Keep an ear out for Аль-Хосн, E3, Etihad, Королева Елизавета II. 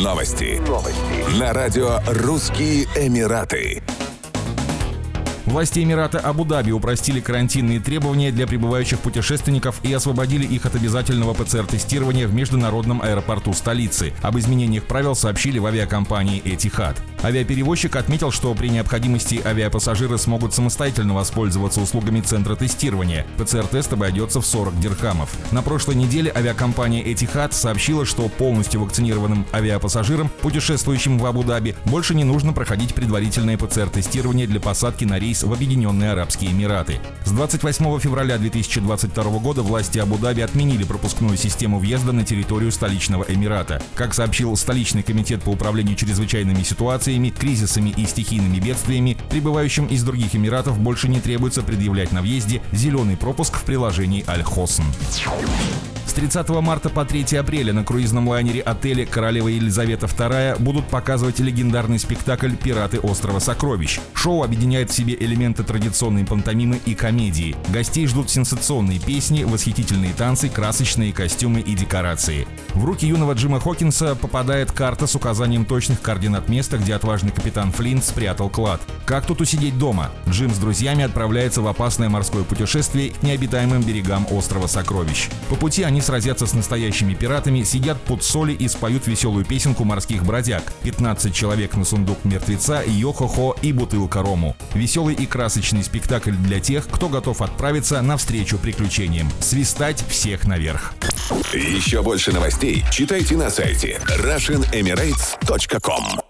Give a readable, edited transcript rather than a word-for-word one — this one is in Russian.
Новости. На радио «Русские Эмираты». Власти Эмирата Абу-Даби упростили карантинные требования для прибывающих путешественников и освободили их от обязательного ПЦР-тестирования в международном аэропорту столицы. Об изменениях правил сообщили в авиакомпании «Etihad». Авиаперевозчик отметил, что при необходимости авиапассажиры смогут самостоятельно воспользоваться услугами центра тестирования. ПЦР-тест обойдется в 40 дирхамов. На прошлой неделе авиакомпания «Etihad» сообщила, что полностью вакцинированным авиапассажирам, путешествующим в Абу-Даби, больше не нужно проходить предварительное ПЦР-тестирование для посадки на рейс в Объединенные Арабские Эмираты. С 28 февраля 2022 года власти Абу-Даби отменили пропускную систему въезда на территорию столичного Эмирата. Как сообщил столичный комитет по управлению чрезвычайными ситуациями, кризисами и стихийными бедствиями, прибывающим из других эмиратов больше не требуется предъявлять на въезде зеленый пропуск в приложении «Аль-Хосн». С 30 марта по 3 апреля на круизном лайнере отеля «Королева Елизавета II» будут показывать легендарный спектакль «Пираты острова Сокровищ». Шоу объединяет в себе элементы традиционной пантомимы и комедии. Гостей ждут сенсационные песни, восхитительные танцы, красочные костюмы и декорации. В руки юного Джима Хокинса попадает карта с указанием точных координат места, где отважный капитан Флинт спрятал клад. Как тут усидеть дома? Джим с друзьями отправляется в опасное морское путешествие к необитаемым берегам острова Сокровищ. По пути они сразятся с настоящими пиратами, съедят пуд соли и споют веселую песенку морских бродяг. 15 человек на сундук мертвеца, йо-хо-хо и бутылка рому. Веселый и красочный спектакль для тех, кто готов отправиться навстречу приключениям. Свистать всех наверх. Еще больше новостей читайте на сайте RussianEmirates.com.